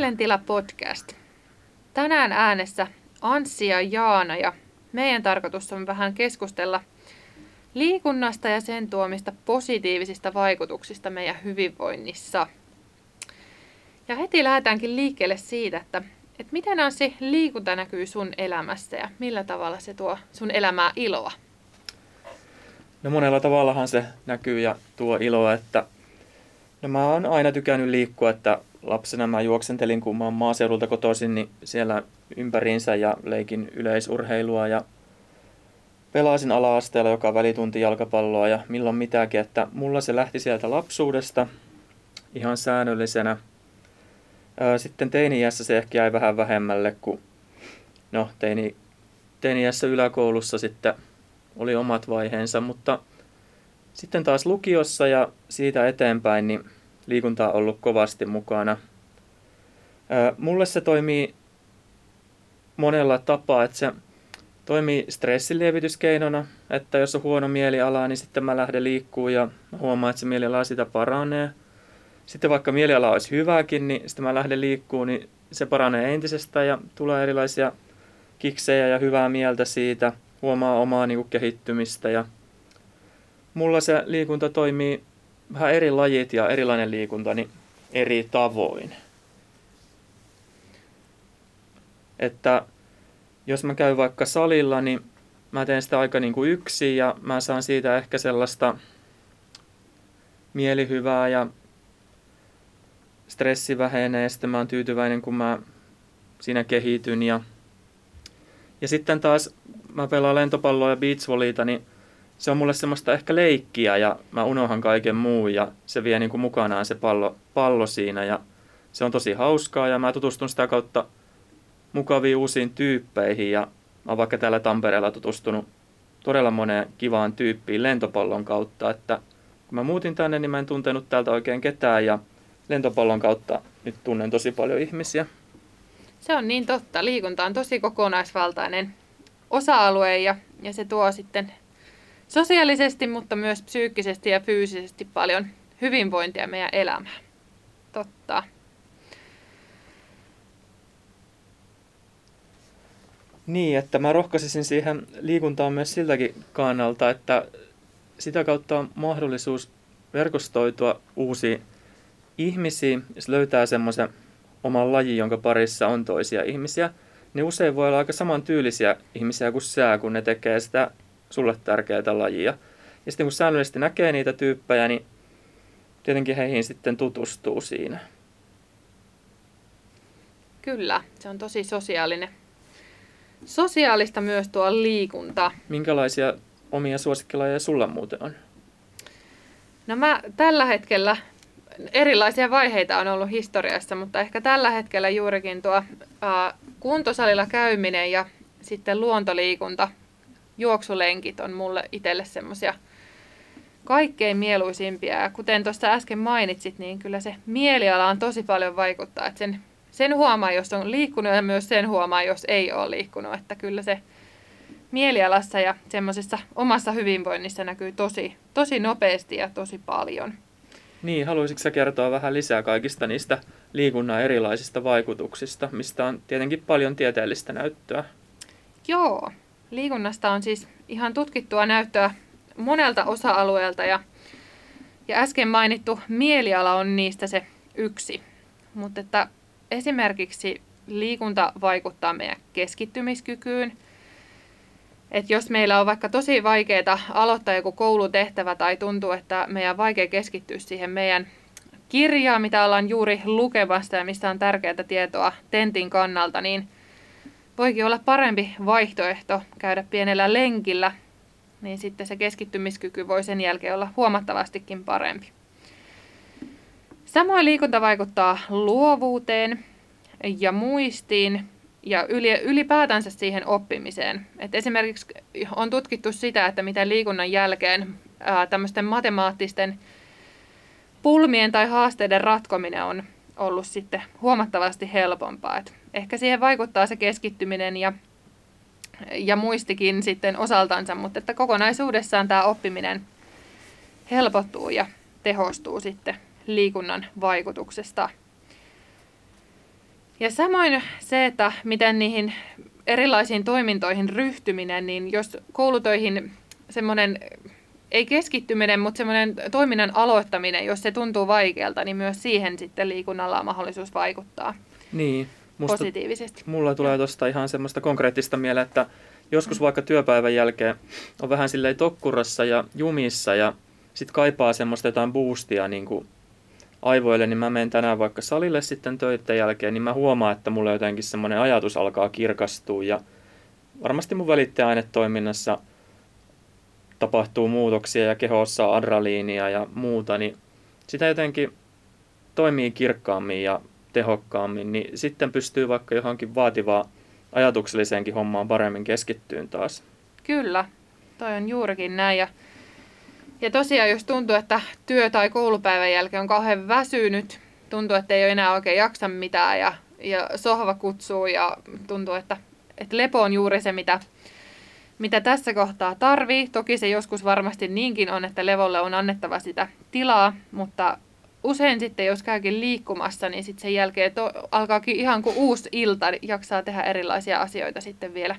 Mielentila podcast. Tänään äänessä Anssi ja Jaana ja meidän tarkoitus on vähän keskustella liikunnasta ja sen tuomista positiivisista vaikutuksista meidän hyvinvoinnissa. Ja heti lähdetäänkin liikkeelle siitä, että miten Anssi liikunta näkyy sun elämässä ja millä tavalla se tuo sun elämää iloa? No monella tavallahan se näkyy ja tuo iloa, että no mä oon aina tykännyt liikkua, että lapsena mä juoksentelin, kun mä oon maaseudulta kotoisin, niin siellä ympäriinsä ja leikin yleisurheilua ja pelasin ala-asteella joka välitunti jalkapalloa ja milloin mitäkin, että mulla se lähti sieltä lapsuudesta ihan säännöllisenä. Sitten teini-iässä se ehkä jäi vähän vähemmälle, kun no, teini-iässä yläkoulussa sitten oli omat vaiheensa, mutta sitten taas lukiossa ja siitä eteenpäin niin liikunta on ollut kovasti mukana. Mulle se toimii monella tapaa, että se toimii stressinlievityskeinona, että jos on huono mieliala, niin sitten mä lähden liikkumaan ja huomaan, että se mieliala sitä paranee. Sitten vaikka mieliala olisi hyväkin, niin sitten mä lähden liikkumaan, niin se paranee entisestään ja tulee erilaisia kiksejä ja hyvää mieltä siitä, huomaa omaa niin kuin kehittymistä. Ja mulla se liikunta toimii vähän eri lajit ja erilainen liikunta niin eri tavoin. Että jos mä käyn vaikka salilla, niin mä teen sitä aika niin kuin yksin ja mä saan siitä ehkä sellaista mielihyvää ja stressi vähenee ja sitten mä oon tyytyväinen, kun mä siinä kehityn. Ja sitten taas mä pelaan lentopalloa ja beachvolleita, niin se on mulle semmoista ehkä leikkiä ja mä unohan kaiken muun ja se vie niin kuin mukanaan se pallo siinä ja se on tosi hauskaa ja mä tutustun sitä kautta mukaviin uusiin tyyppeihin ja mä oon vaikka täällä Tampereella tutustunut todella moneen kivaan tyyppiin lentopallon kautta, että kun mä muutin tänne, niin mä en tuntenut täältä oikein ketään ja lentopallon kautta nyt tunnen tosi paljon ihmisiä. Se on niin totta. Liikunta on tosi kokonaisvaltainen osa-alue ja se tuo sitten sosiaalisesti, mutta myös psyykkisesti ja fyysisesti paljon hyvinvointia meidän elämään. Totta. Niin, että mä rohkaisisin siihen liikuntaan myös siltäkin kannalta, että sitä kautta on mahdollisuus verkostoitua uusiin ihmisiin, jos löytää semmoisen oman lajin, jonka parissa on toisia ihmisiä, niin usein voi olla aika samantyylisiä ihmisiä kuin sä, kun ne tekee sitä sulle tärkeää lajia. Ja sitten kun säännöllisesti näkee niitä tyyppejä, niin tietenkin heihin sitten tutustuu siinä. Kyllä, se on tosi sosiaalinen. Sosiaalista myös tuo liikunta. Minkälaisia omia suosikkilajeja sulla muuten on? No mä tällä hetkellä, erilaisia vaiheita on ollut historiassa, mutta ehkä tällä hetkellä juurikin tuo kuntosalilla käyminen ja sitten luontoliikunta, juoksulenkit on mulle itselle semmoisia kaikkein mieluisimpia. Ja kuten tuossa äsken mainitsit, niin kyllä se mielialaan tosi paljon vaikuttaa. Et sen huomaa, jos on liikkunut ja myös sen huomaa, jos ei ole liikkunut. Että kyllä se mielialassa ja semmoisessa omassa hyvinvoinnissa näkyy tosi, tosi nopeasti ja tosi paljon. Niin, haluaisitko sä kertoa vähän lisää kaikista niistä liikunnan erilaisista vaikutuksista, mistä on tietenkin paljon tieteellistä näyttöä? Joo, liikunnasta on siis ihan tutkittua näyttöä monelta osa-alueelta ja äsken mainittu mieliala on niistä se yksi. Mutta että esimerkiksi liikunta vaikuttaa meidän keskittymiskykyyn. Et jos meillä on vaikka tosi vaikeaa aloittaa joku koulutehtävä tai tuntuu, että meidän on vaikea keskittyä siihen meidän kirjaan, mitä ollaan juuri lukemassa ja mistä on tärkeää tietoa tentin kannalta, niin voikin olla parempi vaihtoehto käydä pienellä lenkillä, niin sitten se keskittymiskyky voi sen jälkeen olla huomattavastikin parempi. Samoin liikunta vaikuttaa luovuuteen ja muistiin. Ja ylipäätänsä siihen oppimiseen. Et esimerkiksi on tutkittu sitä, että miten liikunnan jälkeen tämmöisten matemaattisten pulmien tai haasteiden ratkominen on ollut sitten huomattavasti helpompaa. Et ehkä siihen vaikuttaa se keskittyminen ja muistikin sitten osaltansa, mutta että kokonaisuudessaan tämä oppiminen helpottuu ja tehostuu sitten liikunnan vaikutuksesta. Ja samoin se, että miten niihin erilaisiin toimintoihin ryhtyminen, niin jos koulutöihin semmoinen, ei keskittyminen, mutta semmoinen toiminnan aloittaminen, jos se tuntuu vaikealta, niin myös siihen sitten liikunnalla on mahdollisuus vaikuttaa niin, positiivisesti. Mulla tulee tuosta ihan semmoista konkreettista mieleen, että joskus vaikka työpäivän jälkeen on vähän silleen tokkurassa ja jumissa ja sitten kaipaa semmoista jotain boostia niin kuin aivoille, niin mä menen tänään vaikka salille sitten töiden jälkeen, niin mä huomaan, että mulla jotenkin semmoinen ajatus alkaa kirkastua ja varmasti mun välittäjäainetoiminnassa tapahtuu muutoksia ja kehossa on adraliinia ja muuta, niin sitä jotenkin toimii kirkkaammin ja tehokkaammin, niin sitten pystyy vaikka johonkin vaativaan ajatukselliseenkin hommaan paremmin keskittyyn taas. Kyllä, toi on juurikin näin. Ja tosiaan, jos tuntuu, että työ- tai koulupäivän jälkeen on kauhean väsynyt, tuntuu, että ei ole enää oikein jaksa mitään ja sohva kutsuu ja tuntuu, että lepo on juuri se, mitä tässä kohtaa tarvii. Toki se joskus varmasti niinkin on, että levolle on annettava sitä tilaa, mutta usein sitten, jos käykin liikkumassa, niin sitten sen jälkeen alkaakin ihan kuin uusi ilta, niin jaksaa tehdä erilaisia asioita sitten vielä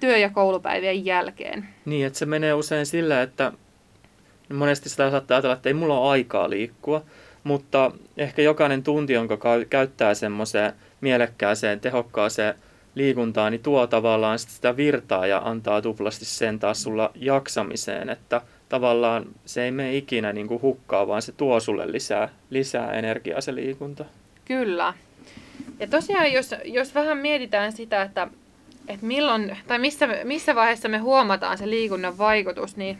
työ- ja koulupäivien jälkeen. Niin, että se menee usein sillä, että monesti sitä saattaa ajatella, että ei mulla ole aikaa liikkua, mutta ehkä jokainen tunti, jonka käyttää semmoiseen mielekkääseen, tehokkaaseen liikuntaan, niin tuo tavallaan sitä virtaa ja antaa tuplasti sen taas sulla jaksamiseen, että tavallaan se ei mene ikinä niin kuin hukkaa, vaan se tuo sulle lisää energiaa se liikunta. Kyllä. Ja tosiaan, jos vähän mietitään sitä, että milloin, tai missä vaiheessa me huomataan se liikunnan vaikutus, niin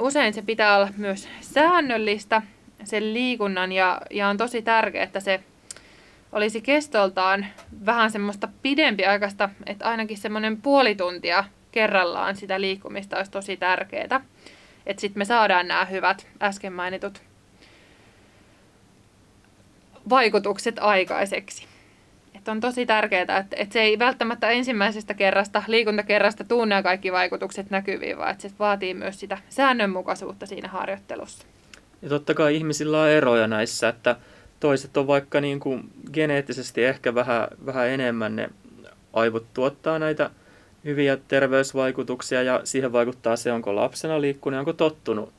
usein se pitää olla myös säännöllistä sen liikunnan, ja on tosi tärkeää, että se olisi kestoltaan vähän semmoista pidempiaikaista, että ainakin semmoinen puoli tuntia kerrallaan sitä liikkumista olisi tosi tärkeää, että sitten me saadaan nämä hyvät äsken mainitut vaikutukset aikaiseksi. On tosi tärkeää, että se ei välttämättä ensimmäisestä liikuntakerrasta tuu nämä kaikki vaikutukset näkyviin, vaan että se vaatii myös sitä säännönmukaisuutta siinä harjoittelussa. Ja totta kai ihmisillä on eroja näissä, että toiset on vaikka niin kuin geneettisesti ehkä vähän enemmän ne aivot tuottaa näitä hyviä terveysvaikutuksia ja siihen vaikuttaa se, onko lapsena liikkunut, onko tottunut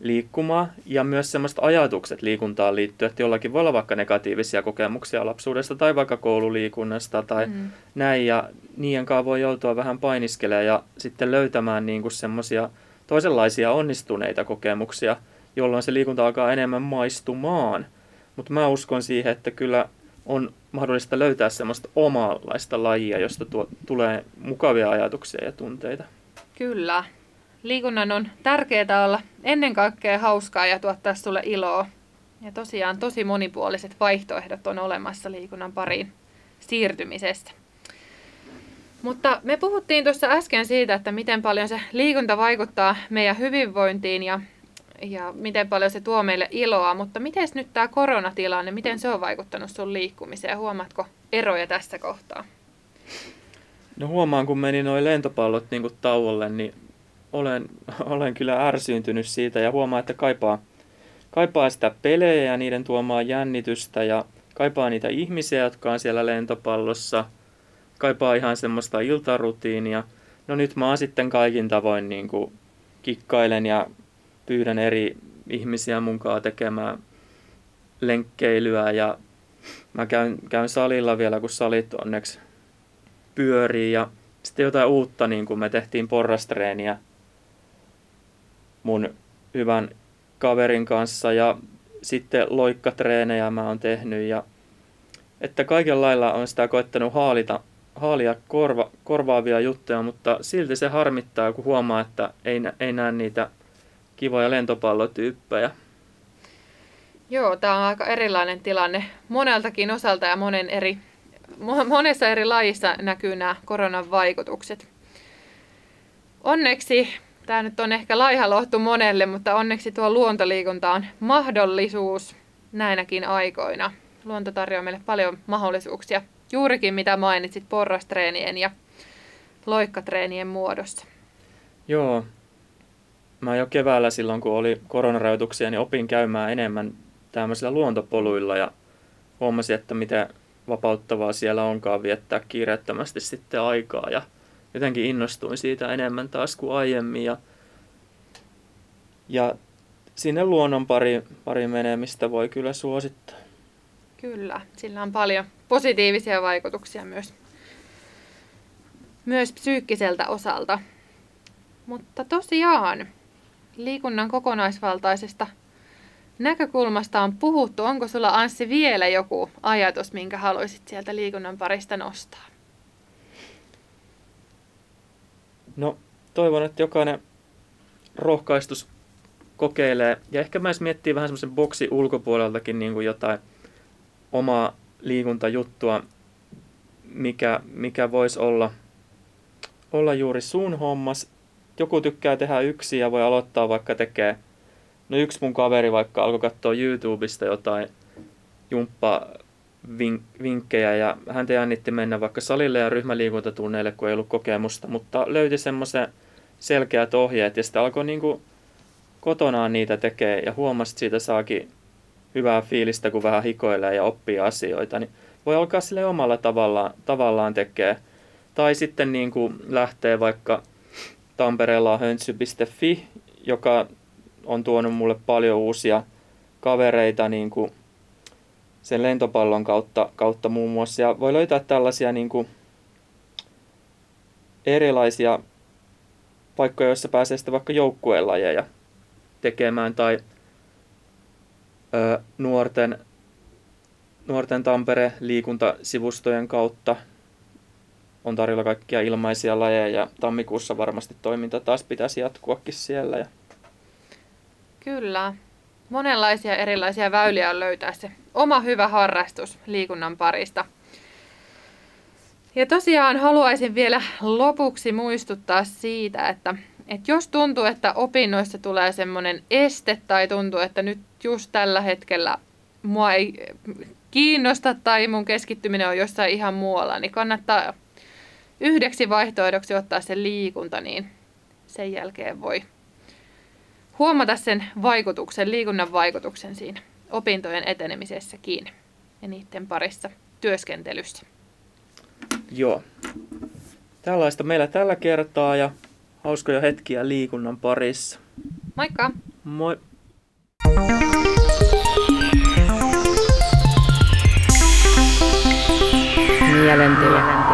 liikkumaan ja myös semmoiset ajatukset liikuntaan liittyen, että jollakin voi olla vaikka negatiivisia kokemuksia lapsuudesta tai vaikka koululiikunnasta tai näin ja niiden kanssa voi joutua vähän painiskelemaan ja sitten löytämään niin kuin semmoisia toisenlaisia onnistuneita kokemuksia, jolloin se liikunta alkaa enemmän maistumaan. Mutta mä uskon siihen, että kyllä on mahdollista löytää semmoista omanlaista lajia, josta tulee mukavia ajatuksia ja tunteita. Kyllä. Liikunnan on tärkeää olla ennen kaikkea hauskaa ja tuottaa sulle iloa. Ja tosiaan tosi monipuoliset vaihtoehdot on olemassa liikunnan pariin siirtymisestä. Mutta me puhuttiin tuossa äsken siitä, että miten paljon se liikunta vaikuttaa meidän hyvinvointiin ja miten paljon se tuo meille iloa. Mutta miten nyt tämä koronatilanne, miten se on vaikuttanut sun liikkumiseen? Huomaatko eroja tässä kohtaa? No huomaan, kun meni nuo lentopallot niin kuin tauolle, niin olen kyllä ärsyyntynyt siitä ja huomaa, että kaipaa sitä pelejä ja niiden tuomaa jännitystä ja kaipaa niitä ihmisiä, jotka on siellä lentopallossa, kaipaa ihan semmoista iltarutiinia. No nyt mä sitten kaikin tavoin niin kuin kikkailen ja pyydän eri ihmisiä munkaan tekemään lenkkeilyä ja mä käyn salilla vielä, kun salit onneksi pyörii ja sitten jotain uutta, niin kuin me tehtiin porrastreeniä mun hyvän kaverin kanssa ja sitten loikkatreenejä mä oon tehnyt. Ja, että kaiken lailla on sitä koettanut haalia korvaavia juttuja, mutta silti se harmittaa, kun huomaa, että ei näe niitä kivoja lentopallotyyppejä. Joo, tää on aika erilainen tilanne moneltakin osalta ja monessa eri lajissa näkyy nämä koronan vaikutukset. Onneksi, tämä nyt on ehkä laiha lohtu monelle, mutta onneksi tuo luontoliikunta on mahdollisuus näinäkin aikoina. Luonto tarjoaa meille paljon mahdollisuuksia, juurikin mitä mainitsit porrastreenien ja loikkatreenien muodossa. Joo, mä jo keväällä silloin kun oli koronarajoituksia, niin opin käymään enemmän tämmöisillä luontopoluilla ja huomasin, että mitä vapauttavaa siellä onkaan viettää kiireettömästi sitten aikaa ja jotenkin innostuin siitä enemmän taas kuin aiemmin ja sinne luonnon pari menemistä voi kyllä suosittaa. Kyllä, sillä on paljon positiivisia vaikutuksia myös psyykkiseltä osalta. Mutta tosiaan liikunnan kokonaisvaltaisesta näkökulmasta on puhuttu. Onko sulla, Anssi, vielä joku ajatus, minkä haluaisit sieltä liikunnan parista nostaa? No, toivon, että jokainen rohkaistus kokeilee. Ja ehkä mä miettii vähän semmoisen boksin ulkopuoleltakin niin kuin jotain omaa liikuntajuttua, mikä voisi olla juuri sun hommas. Joku tykkää tehdä yksin ja voi aloittaa vaikka tekee. No yksi mun kaveri vaikka alkoi katsoa YouTubesta jotain jumppavinkkejä ja häntä jännitti mennä vaikka salille ja ryhmäliikuntatunneille, kun ei ollut kokemusta, mutta löyti semmoisen selkeät ohjeet ja sitten alkoi niinku kotonaan niitä tekee ja huomasi, että siitä saakin hyvää fiilistä, kun vähän hikoilee ja oppii asioita, niin voi alkaa sille omalla tavallaan tekee. Tai sitten niin kuin lähtee vaikka Tampereella on hönsy.fi, joka on tuonut mulle paljon uusia kavereita niin kuin sen lentopallon kautta muun muassa. Ja voi löytää tällaisia niin kuin erilaisia paikkoja, joissa pääsee sitten vaikka joukkuelajeja tekemään tai nuorten Tampere-liikuntasivustojen kautta on tarjolla kaikkia ilmaisia lajeja ja tammikuussa varmasti toiminta taas pitäisi jatkuakin siellä. Kyllä. Monenlaisia erilaisia väyliä on löytää se oma hyvä harrastus liikunnan parista. Ja tosiaan haluaisin vielä lopuksi muistuttaa siitä, että jos tuntuu, että opinnoissa tulee semmoinen este tai tuntuu, että nyt just tällä hetkellä mua ei kiinnosta tai mun keskittyminen on jossain ihan muualla, niin kannattaa yhdeksi vaihtoehdoksi ottaa se liikunta, niin sen jälkeen voi huomata sen vaikutuksen, liikunnan vaikutuksen siinä opintojen etenemisessäkin ja niiden parissa työskentelyssä. Joo. Tällaista meillä tällä kertaa ja hauskoja hetkiä liikunnan parissa. Moikka! Moi! Mielentiä.